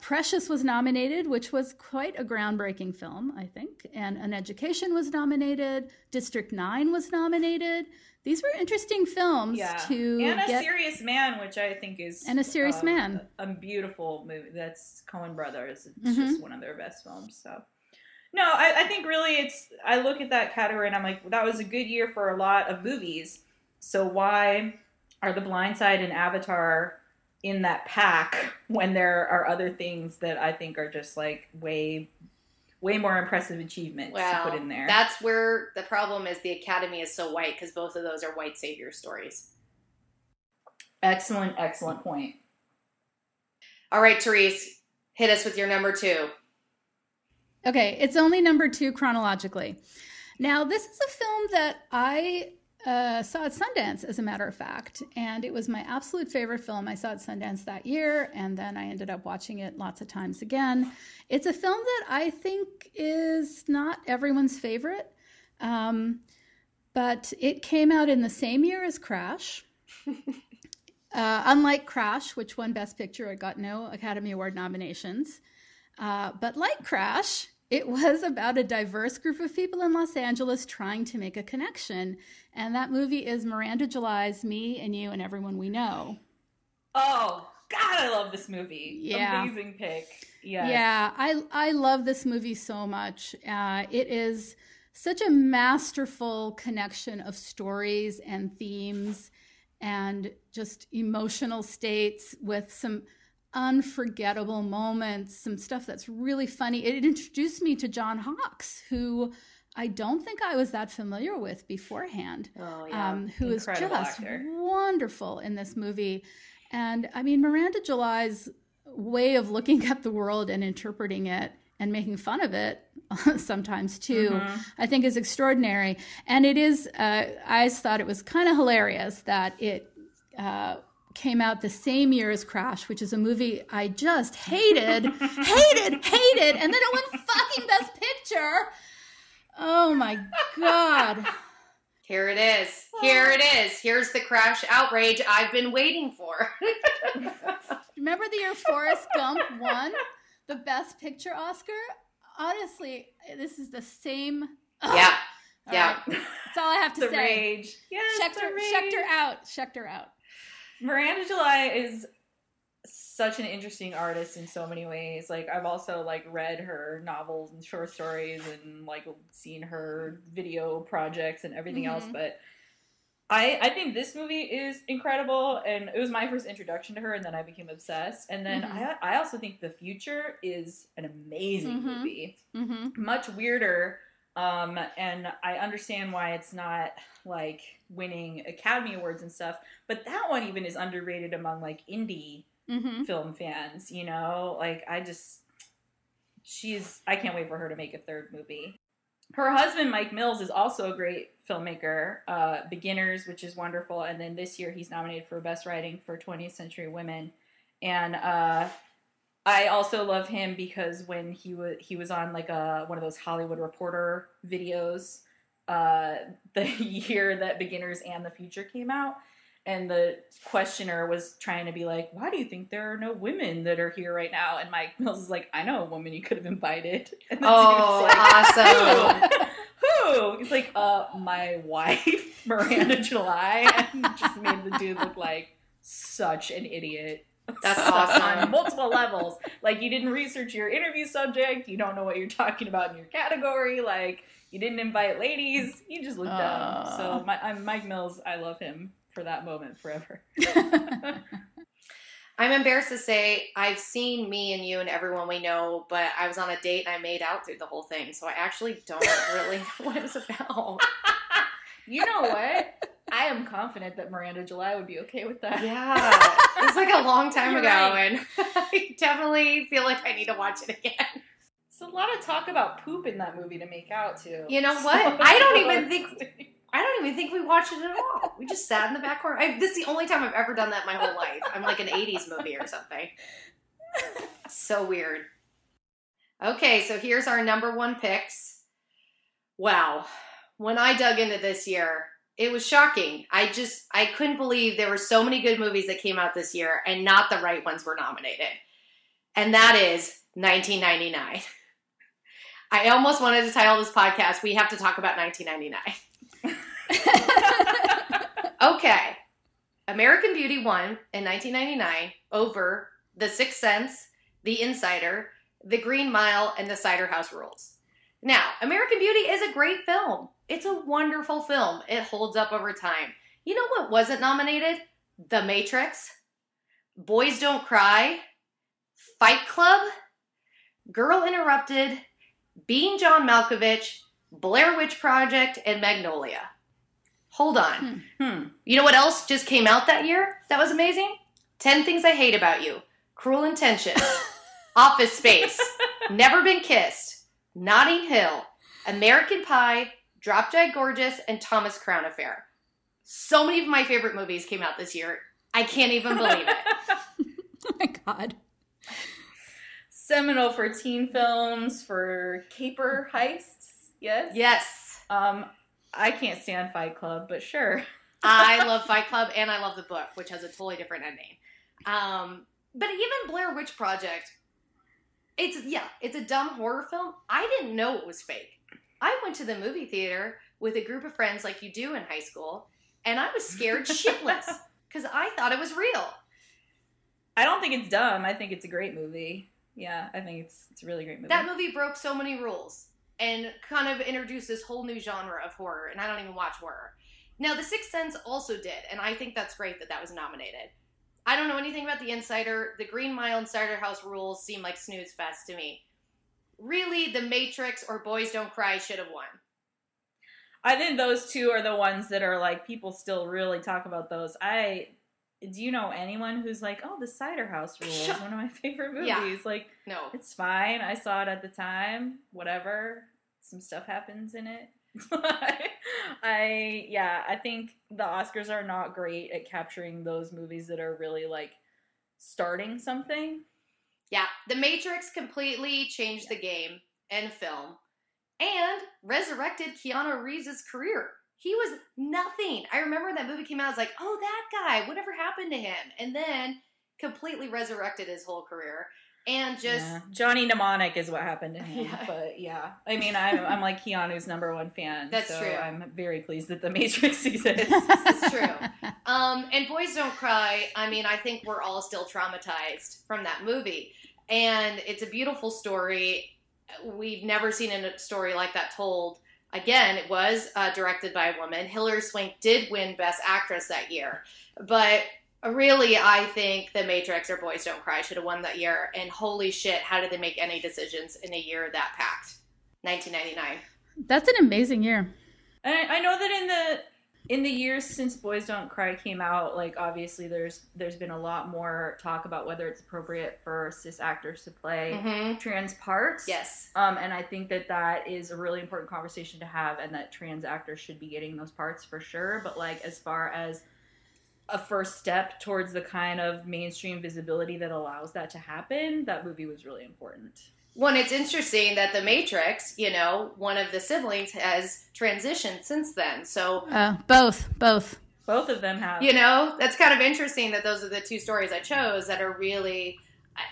Precious was nominated, which was quite a groundbreaking film, I think. And An Education was nominated. District 9 was nominated. These were interesting films to And A Serious Man, which I think is... And A Serious Man. A beautiful movie. That's Coen Brothers. It's just one of their best films. So, no, I think really it's... I look at that category and I'm like, well, that was a good year for a lot of movies. So why are The Blind Side and Avatar... in that pack when there are other things that I think are just like way more impressive achievements to put in there. That's where the problem is the Academy is so white because both of those are white savior stories. Excellent, excellent point. All right, Therese, hit us with your number two. Okay, it's only number two chronologically. Now, this is a film that I... saw at Sundance, as a matter of fact, and it was my absolute favorite film. I saw at Sundance that year, and then I ended up watching it lots of times again. It's a film that I think is not everyone's favorite, but it came out in the same year as Crash. Unlike Crash, which won Best Picture, it got no Academy Award nominations. But like Crash... it was about a diverse group of people in Los Angeles trying to make a connection. And that movie is Miranda July's Me and You and Everyone We Know. Oh, God, I love this movie. Yeah. Amazing pick. Yes. Yeah, I love this movie so much. It is such a masterful connection of stories and themes and just emotional states with some... unforgettable moments, some stuff that's really funny. It introduced me to John Hawkes, who I don't think I was that familiar with beforehand, who Incredible is just actor. Wonderful in this movie. And I mean, Miranda July's way of looking at the world and interpreting it and making fun of it sometimes too, I think is extraordinary. And it is, I thought it was kind of hilarious that it, came out the same year as Crash, which is a movie I just hated, and then it won fucking Best Picture. Oh my God. Here it is. Here's the Crash outrage I've been waiting for. Remember the year Forrest Gump won the Best Picture Oscar? Honestly, this is the same. Yeah. Yeah. Right. That's all I have to say. Rage. Yes, Schechter out. Miranda July is such an interesting artist in so many ways. Like, I've also, like, read her novels and short stories and, like, seen her video projects and everything else. But I think this movie is incredible, and it was my first introduction to her, and then I became obsessed. And then I also think The Future is an amazing movie. Much weirder. And I understand why it's not like winning Academy Awards and stuff, but that one even is underrated among like indie film fans, you know, like I can't wait for her to make a third movie. Her husband, Mike Mills, is also a great filmmaker, Beginners, which is wonderful. And then this year he's nominated for Best Writing for 20th Century Women. And, I also love him because when he was on like one of those Hollywood Reporter videos the year that Beginners and The Future came out, and the questioner was trying to be like, why do you think there are no women that are here right now? And Mike Mills is like, I know a woman you could have invited. And awesome. Who? He's like, my wife, Miranda July. And just made the dude look like such an idiot. That's awesome. On multiple levels. Like, you didn't research your interview subject. You don't know what you're talking about in your category. Like, you didn't invite ladies. You just looked dumb. So I'm Mike Mills. I love him for that moment forever. I'm embarrassed to say I've seen Me and You and Everyone We Know, but I was on a date and I made out through the whole thing. So I actually don't really know what it was about. You know what? I am confident that Miranda July would be okay with that. Yeah. It's like a long time ago, right. And I definitely feel like I need to watch it again. It's a lot of talk about poop in that movie to make out to. You know what? I don't even think even think we watched it at all. We just sat in the back corner. This is the only time I've ever done that my whole life. I'm like an 80s movie or something. So weird. Okay, so here's our number one picks. Wow. When I dug into this year, it was shocking. I couldn't believe there were so many good movies that came out this year and not the right ones were nominated. And that is 1999. I almost wanted to title this podcast, We Have to Talk About 1999. Okay. American Beauty won in 1999 over The Sixth Sense, The Insider, The Green Mile, and The Cider House Rules. Now, American Beauty is a great film. It's a wonderful film. It holds up over time. You know what wasn't nominated? The Matrix, Boys Don't Cry, Fight Club, Girl Interrupted, Being John Malkovich, Blair Witch Project, and Magnolia. Hold on. You know what else just came out that year that was amazing? 10 Things I Hate About You, Cruel Intentions, Office Space, Never Been Kissed, Notting Hill, American Pie, Drop Dead Gorgeous, and Thomas Crown Affair. So many of my favorite movies came out this year. I can't even believe it. Oh my God. Seminal for teen films, for caper heists, yes? Yes. I can't stand Fight Club, but sure. I love Fight Club, and I love the book, which has a totally different ending. But even Blair Witch Project, it's a dumb horror film. I didn't know it was fake. I went to the movie theater with a group of friends like you do in high school, and I was scared shitless because I thought it was real. I don't think it's dumb. I think it's a great movie. Yeah, I think it's a really great movie. That movie broke so many rules and kind of introduced this whole new genre of horror, and I don't even watch horror. Now, The Sixth Sense also did, and I think that's great that that was nominated. I don't know anything about The Insider. The Green Mile and Cider House Rules seem like snooze fest to me. Really, The Matrix or Boys Don't Cry should have won. I think those two are the ones that are like, people still really talk about those. Do you know anyone who's like, oh, The Cider House Rules, one of my favorite movies. Yeah. Like, no. It's fine. I saw it at the time. Whatever. Some stuff happens in it. I think the Oscars are not great at capturing those movies that are really, like, starting something. Yeah. The Matrix completely changed the game and film and resurrected Keanu Reeves' career. He was nothing. I remember when that movie came out, I was like, oh, that guy, whatever happened to him? And then completely resurrected his whole career. And just... Yeah. Johnny Mnemonic is what happened to him. Yeah. But yeah, I mean, I'm like Keanu's number one fan. That's so true. I'm very pleased that The Matrix exists. That's true. And Boys Don't Cry, I mean, I think we're all still traumatized from that movie. And it's a beautiful story. We've never seen a story like that told. Again, it was directed by a woman. Hilary Swank did win Best Actress that year. But really, I think The Matrix or Boys Don't Cry should have won that year. And holy shit, how did they make any decisions in a year that packed? 1999. That's an amazing year. And I know that in the years since Boys Don't Cry came out, like obviously there's been a lot more talk about whether it's appropriate for cis actors to play trans parts. Yes. And I think that is a really important conversation to have, and that trans actors should be getting those parts for sure. But like as far as a first step towards the kind of mainstream visibility that allows that to happen, that movie was really important. One, it's interesting that The Matrix, you know, one of the siblings has transitioned since then. So both of them have. You know, that's kind of interesting that those are the two stories I chose that are really,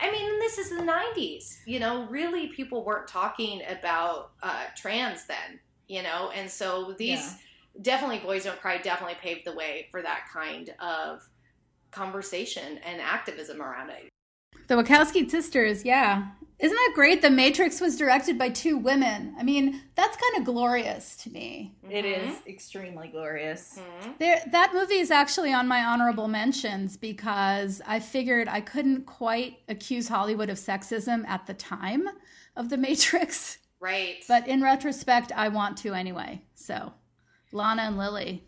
I mean, this is the 90s. You know, really people weren't talking about trans then, you know, and so these definitely Boys Don't Cry definitely paved the way for that kind of conversation and activism around it. The Wachowski sisters, yeah. Isn't that great? The Matrix was directed by two women. I mean, that's kind of glorious to me. It is extremely glorious. That movie is actually on my honorable mentions because I figured I couldn't quite accuse Hollywood of sexism at the time of The Matrix. Right. But in retrospect, I want to anyway. So, Lana and Lily.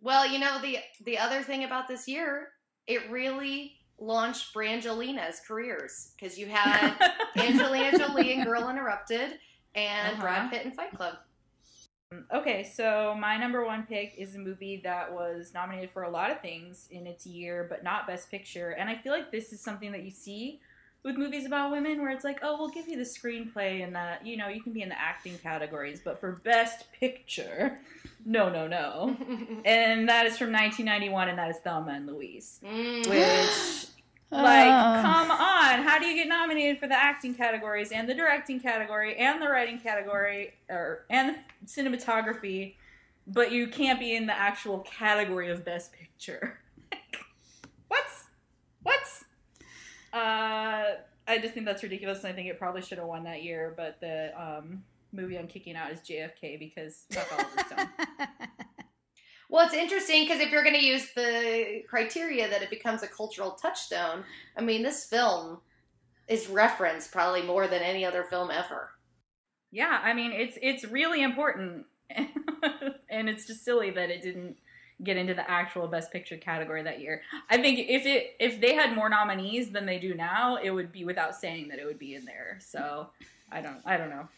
Well, you know, the other thing about this year, it really launched Brangelina's careers, because you had Angelina Jolie and Girl Interrupted and Brad Pitt and Fight Club. Okay, so my number one pick is a movie that was nominated for a lot of things in its year, but not Best Picture. And I feel like this is something that you see with movies about women where it's like, oh, we'll give you the screenplay and that, you know, you can be in the acting categories, but for Best Picture, no. And that is from 1991, and that is Thelma and Louise, which... Like, come on, how do you get nominated for the acting categories and the directing category and the writing category and the cinematography, but you can't be in the actual category of Best Picture? What? I just think that's ridiculous, and I think it probably should have won that year, but the movie I'm kicking out is JFK because fuck Oliver Stone. Well, it's interesting because if you're going to use the criteria that it becomes a cultural touchstone, I mean, this film is referenced probably more than any other film ever. Yeah, I mean, it's really important. And it's just silly that it didn't get into the actual Best Picture category that year. I think if they had more nominees than they do now, it would be without saying that it would be in there. So I don't know.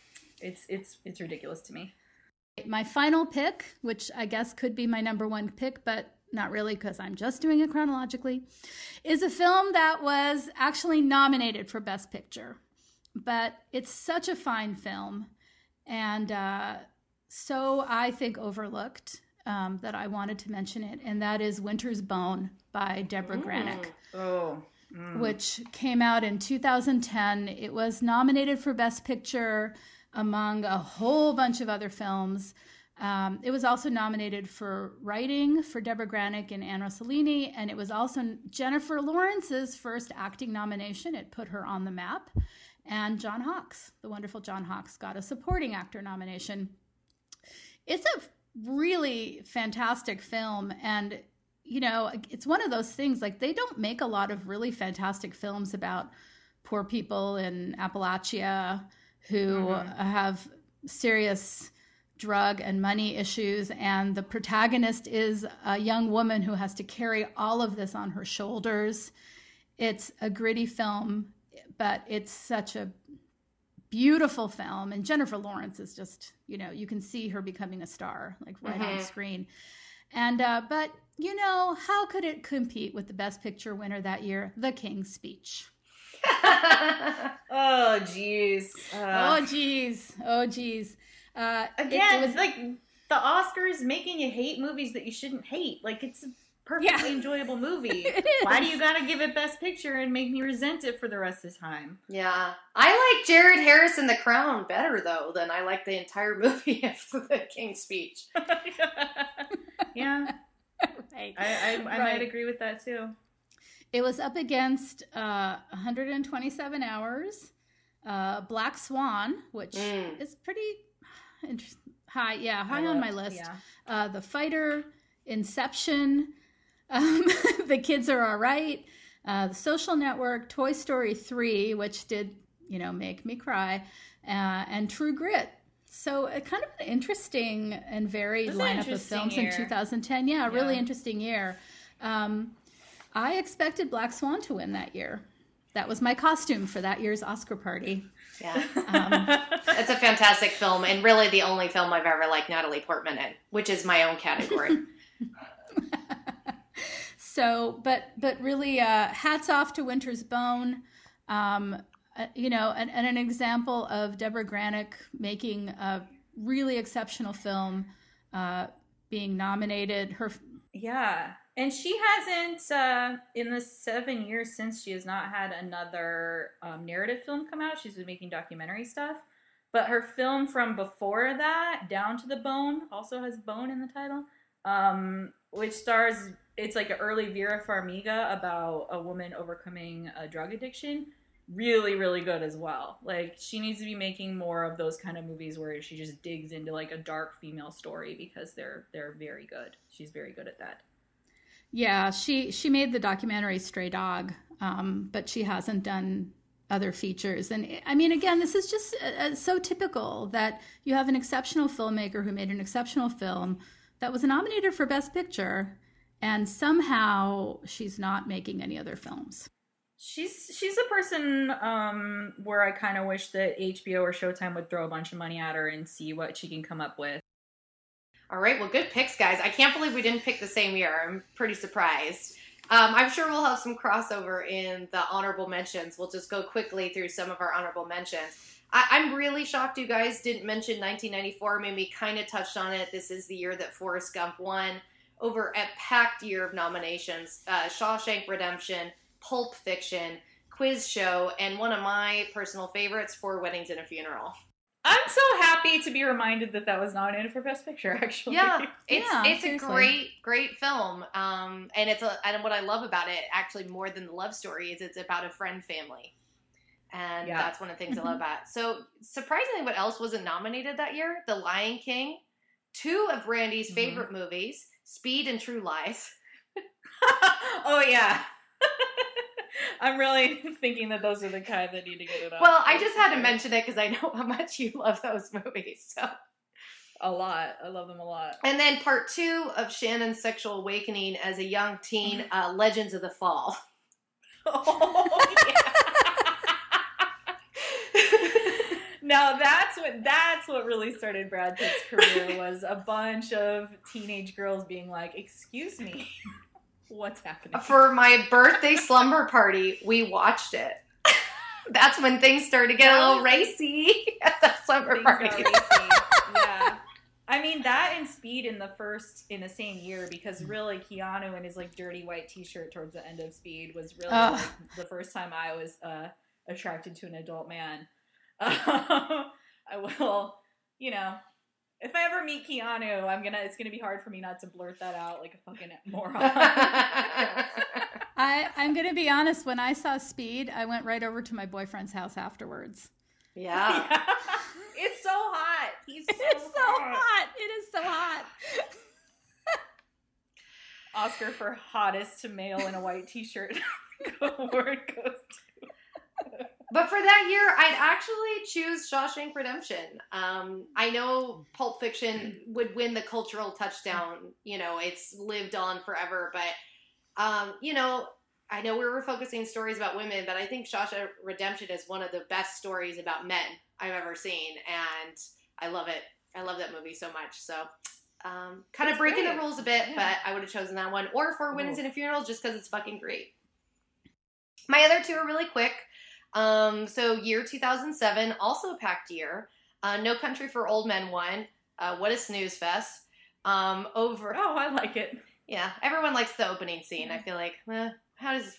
It's ridiculous to me. My final pick, which I guess could be my number one pick, but not really because I'm just doing it chronologically, is a film that was actually nominated for Best Picture. But it's such a fine film and so I think overlooked that I wanted to mention it. And that is Winter's Bone by Deborah Granick, which came out in 2010. It was nominated for Best Picture among a whole bunch of other films. It was also nominated for writing for Deborah Granick and Anna Rossellini, and it was also Jennifer Lawrence's first acting nomination. It put her on the map. And John Hawkes, the wonderful John Hawkes, got a supporting actor nomination. It's a really fantastic film, and you know, it's one of those things, like, they don't make a lot of really fantastic films about poor people in Appalachia who have serious drug and money issues. And the protagonist is a young woman who has to carry all of this on her shoulders. It's a gritty film, but it's such a beautiful film. And Jennifer Lawrence is just, you know, you can see her becoming a star, like right on screen. And, but you know, how could it compete with the Best Picture winner that year? The King's Speech. Oh, geez. Again, it was like the Oscars making you hate movies that you shouldn't hate. Like, it's a perfectly enjoyable movie. Why do you got to give it Best Picture and make me resent it for the rest of the time? Yeah. I like Jared Harris in The Crown better, though, than I like the entire movie of The King's Speech. Yeah. Right. I might agree with that, too. It was up against 127 Hours, Black Swan, which is pretty high. Yeah, high on my list. Yeah. The Fighter, Inception, The Kids Are All Right, The Social Network, Toy Story 3, which did, you know, make me cry, and True Grit. So kind of an interesting and varied lineup of films in 2010. Yeah, really interesting year. I expected Black Swan to win that year. That was my costume for that year's Oscar party. Yeah. It's a fantastic film, and really the only film I've ever liked Natalie Portman in, which is my own category. So, but really, hats off to Winter's Bone. You know, and an example of Deborah Granick making a really exceptional film, being nominated. And she hasn't, in the 7 years since, she has not had another narrative film come out. She's been making documentary stuff. But her film from before that, Down to the Bone, also has bone in the title, which stars, it's like an early Vera Farmiga about a woman overcoming a drug addiction. Really, really good as well. Like, she needs to be making more of those kind of movies where she just digs into like a dark female story, because they're very good. She's very good at that. Yeah, she made the documentary Stray Dog, but she hasn't done other features. And I mean, again, this is just so typical that you have an exceptional filmmaker who made an exceptional film that was nominated for Best Picture, and somehow she's not making any other films. She's a person where I kind of wish that HBO or Showtime would throw a bunch of money at her and see what she can come up with. All right, well, good picks, guys. I can't believe we didn't pick the same year. I'm pretty surprised. I'm sure we'll have some crossover in the honorable mentions. We'll just go quickly through some of our honorable mentions. I'm really shocked you guys didn't mention 1994. I mean, we kind of touched on it. This is the year that Forrest Gump won. Over a packed year of nominations, Shawshank Redemption, Pulp Fiction, Quiz Show, and one of my personal favorites, Four Weddings and a Funeral. I'm so happy to be reminded that that was nominated for Best Picture, actually. Yeah, it's seriously. a great film. And and what I love about it, actually more than the love story, is it's about a friend family. And that's one of the things I love about it. So surprisingly, what else wasn't nominated that year? The Lion King, two of Randy's favorite movies, Speed and True Lies. Oh, yeah. I'm really thinking that those are the kind that need to get it out. Well, I just had to mention it because I know how much you love those movies. So a lot. I love them a lot. And then part two of Shannon's sexual awakening as a young teen, Legends of the Fall. Oh, yeah. Now that's what really started Brad Pitt's career, was a bunch of teenage girls being like, "Excuse me, what's happening?" For my birthday slumber party, we watched it. That's when things started to get a little racy at the slumber party. Yeah, I mean that and Speed in the same year, because really Keanu in his like dirty white t-shirt towards the end of Speed was really like, the first time I was attracted to an adult man. I will, you know, if I ever meet Keanu, it's gonna be hard for me not to blurt that out like a fucking moron. I'm gonna be honest, when I saw Speed, I went right over to my boyfriend's house afterwards. Yeah. It's so hot. It is so hot. Oscar for hottest male in a white t-shirt award goes to. But for that year, I'd actually choose Shawshank Redemption. I know Pulp Fiction would win the cultural touchdown. You know, it's lived on forever. But, you know, I know we were focusing stories about women, but I think Shawshank Redemption is one of the best stories about men I've ever seen. And I love it. I love that movie so much. So kind of breaking the rules a bit, but I would have chosen that one. Or Four Weddings and a Funeral, just because it's fucking great. My other two are really quick. So year 2007, also a packed year. No Country for Old Men won. What a snooze fest. Oh, I like it. Yeah, everyone likes the opening scene. I feel like,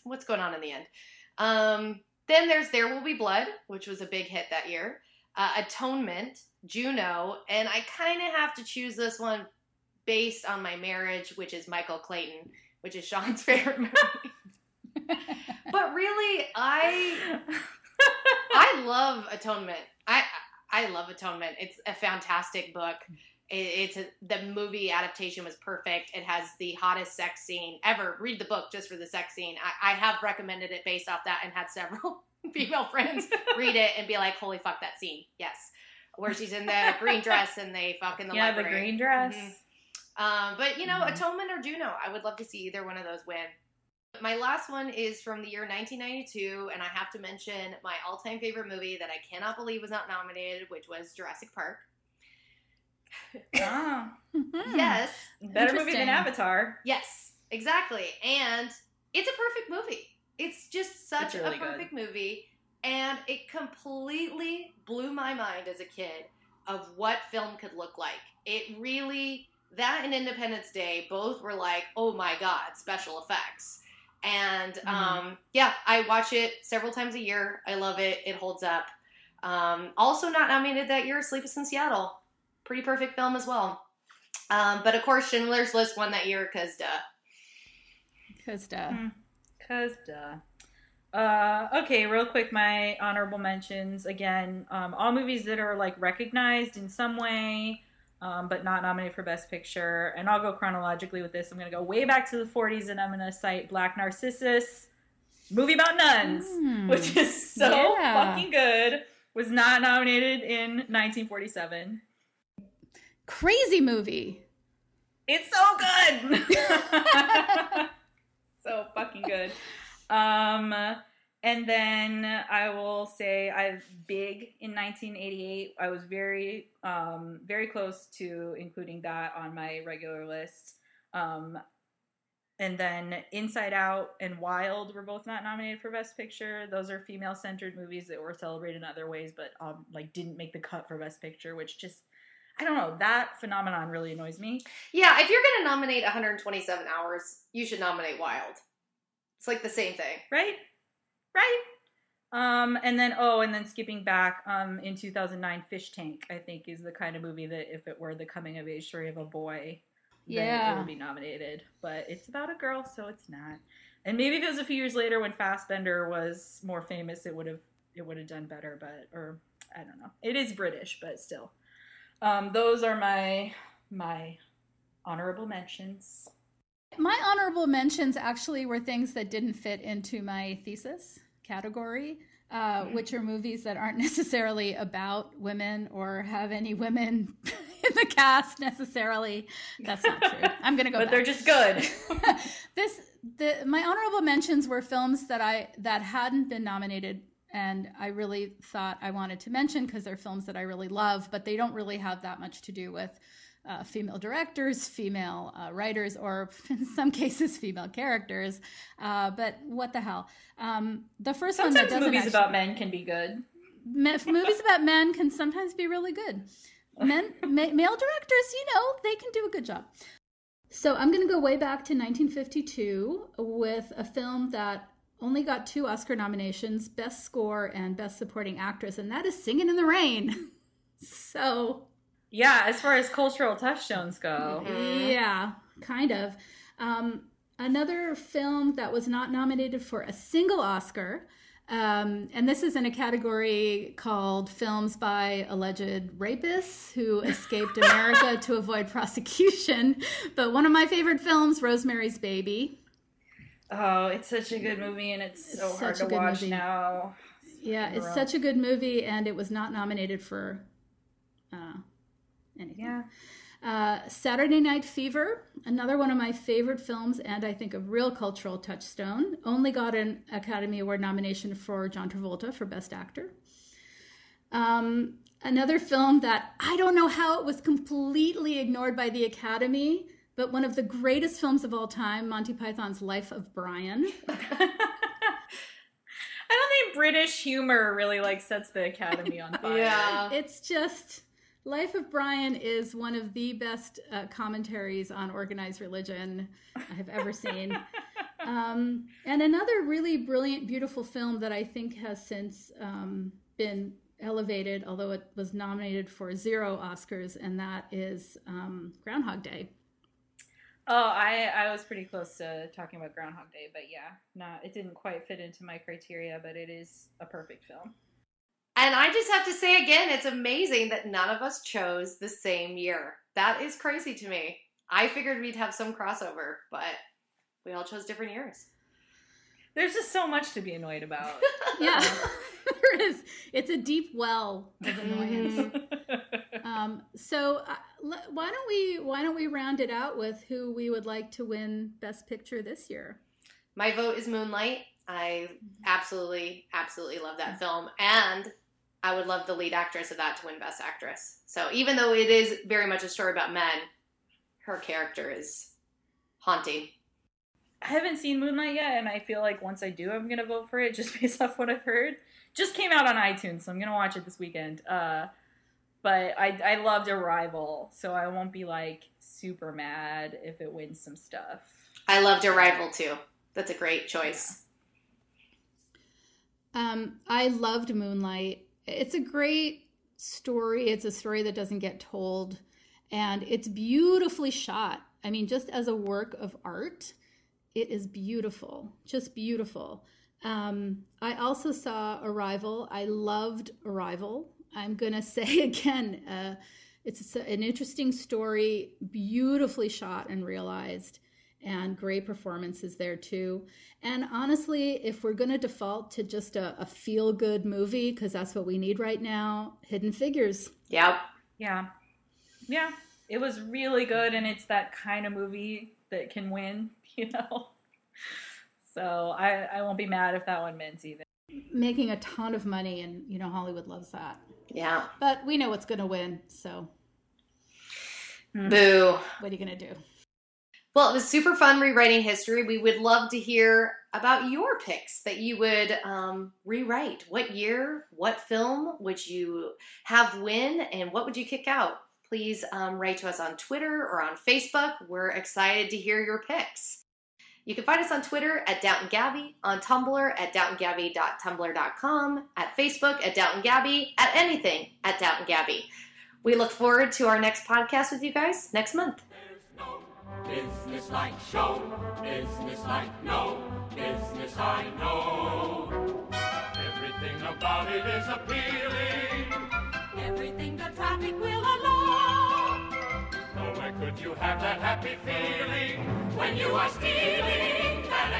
what's going on in the end? Then there's There Will Be Blood, which was a big hit that year. Atonement, Juno, and I kind of have to choose this one based on my marriage, which is Michael Clayton, which is Sean's favorite movie. But really, I love Atonement. I love Atonement. It's a fantastic book. The movie adaptation was perfect. It has the hottest sex scene ever. Read the book just for the sex scene. I have recommended it based off that and had several female friends read it and be like, "Holy fuck, that scene!" Yes, where she's in the green dress and they fuck in the library. Yeah, the green dress. But you know, Atonement or Juno, I would love to see either one of those win. My last one is from the year 1992, and I have to mention my all-time favorite movie that I cannot believe was not nominated, which was Jurassic Park. Oh. Yes. Better movie than Avatar. Yes, exactly. And it's a perfect movie. It's just such a perfect movie, and it completely blew my mind as a kid of what film could look like. It really, that and Independence Day both were like, oh my God, special effects. And, I watch it several times a year. I love it. It holds up. Also not nominated that year, Sleepless in Seattle. Pretty perfect film as well. But of course, Schindler's List won that year, because duh. Okay, real quick, my honorable mentions. Again, all movies that are, like, recognized in some way, but not nominated for Best Picture. And I'll go chronologically with this. I'm going to go way back to the 40s, and I'm going to cite Black Narcissus, movie about nuns, which is so fucking good, was not nominated in 1947. Crazy movie. It's so good. So fucking good. And then I will say in 1988. I was very, very close to including that on my regular list. And then Inside Out and Wild were both not nominated for Best Picture. Those are female-centered movies that were celebrated in other ways, but didn't make the cut for Best Picture, which just, I don't know, that phenomenon really annoys me. Yeah, if you're going to nominate 127 Hours, you should nominate Wild. It's like the same thing. Right? And then skipping back in 2009, Fish Tank, I think, is the kind of movie that if it were the coming-of-age story of a boy, then it would be nominated. But it's about a girl, so it's not. And maybe if it was a few years later when Fassbender was more famous, it would have done better, or I don't know. It is British, but still. Those are my honorable mentions. My honorable mentions actually were things that didn't fit into my thesis category, which are movies that aren't necessarily about women or have any women in the cast necessarily. That's not true. I'm going to go But back. They're just good. My honorable mentions were films that hadn't been nominated, and I really thought I wanted to mention because they're films that I really love, but they don't really have that much to do with female directors, female writers, or in some cases, female characters. But what the hell? The first sometimes one that doesn't movies actually, about men can be good. Movies about men can sometimes be really good. Male directors, they can do a good job. So I'm going to go way back to 1952 with a film that only got 2 Oscar nominations, Best Score and Best Supporting Actress, and that is Singin' in the Rain. So... yeah, as far as cultural touchstones go. Mm-hmm. Yeah, kind of. Another film that was not nominated for a single Oscar, and this is in a category called films by alleged rapists who escaped America to avoid prosecution, but one of my favorite films, Rosemary's Baby. Oh, it's such a good movie, and it's so hard to watch now. Yeah, it's such a good movie, and it was not nominated for... anything. Yeah. Saturday Night Fever, another one of my favorite films and I think a real cultural touchstone, only got an Academy Award nomination for John Travolta for Best Actor. Another film that I don't know how it was completely ignored by the Academy, but one of the greatest films of all time, Monty Python's Life of Brian. I don't think British humor really sets the Academy on fire. Yeah. It's just... Life of Brian is one of the best commentaries on organized religion I have ever seen. And another really brilliant, beautiful film that I think has since been elevated, although it was nominated for 0 Oscars, and that is Groundhog Day. Oh, I was pretty close to talking about Groundhog Day, but yeah, it didn't quite fit into my criteria, but it is a perfect film. And I just have to say again, it's amazing that none of us chose the same year. That is crazy to me. I figured we'd have some crossover, but we all chose different years. There's just so much to be annoyed about. Yeah, there is. It's a deep well of annoyance. Why don't we round it out with who we would like to win Best Picture this year? My vote is Moonlight. I absolutely, absolutely love that film, and I would love the lead actress of that to win Best Actress. So even though it is very much a story about men, her character is haunting. I haven't seen Moonlight yet, and I feel like once I do, I'm going to vote for it just based off what I've heard. Just came out on iTunes, so I'm going to watch it this weekend. But I loved Arrival, so I won't be super mad if it wins some stuff. I loved Arrival too. That's a great choice. Yeah. I loved Moonlight. It's a great story. It's a story that doesn't get told, and it's beautifully shot. I mean, just as a work of art, it is beautiful, just beautiful. I also saw Arrival. I loved Arrival. I'm going to say again, it's an interesting story, beautifully shot and realized. And great performances there too. And honestly, if we're going to default to just a feel-good movie, because that's what we need right now, Hidden Figures. Yep. Yeah. It was really good, and it's that kind of movie that can win. So I won't be mad if that one wins either. making a ton of money, and you know Hollywood loves that. Yeah. But we know what's going to win, so. Boo. What are you going to do? Well, it was super fun rewriting history. We would love to hear about your picks that you would rewrite. What year, what film would you have win, and what would you kick out? Please write to us on Twitter or on Facebook. We're excited to hear your picks. You can find us on Twitter at Downton Gabby, on Tumblr at downtongabby.tumblr.com, at Facebook at Downton Gabby, at anything at Downton Gabby. We look forward to our next podcast with you guys next month. Business like show, business like no, business I know. Everything about it is appealing. Everything the traffic will allow. Nowhere could you have that happy feeling when you are stealing that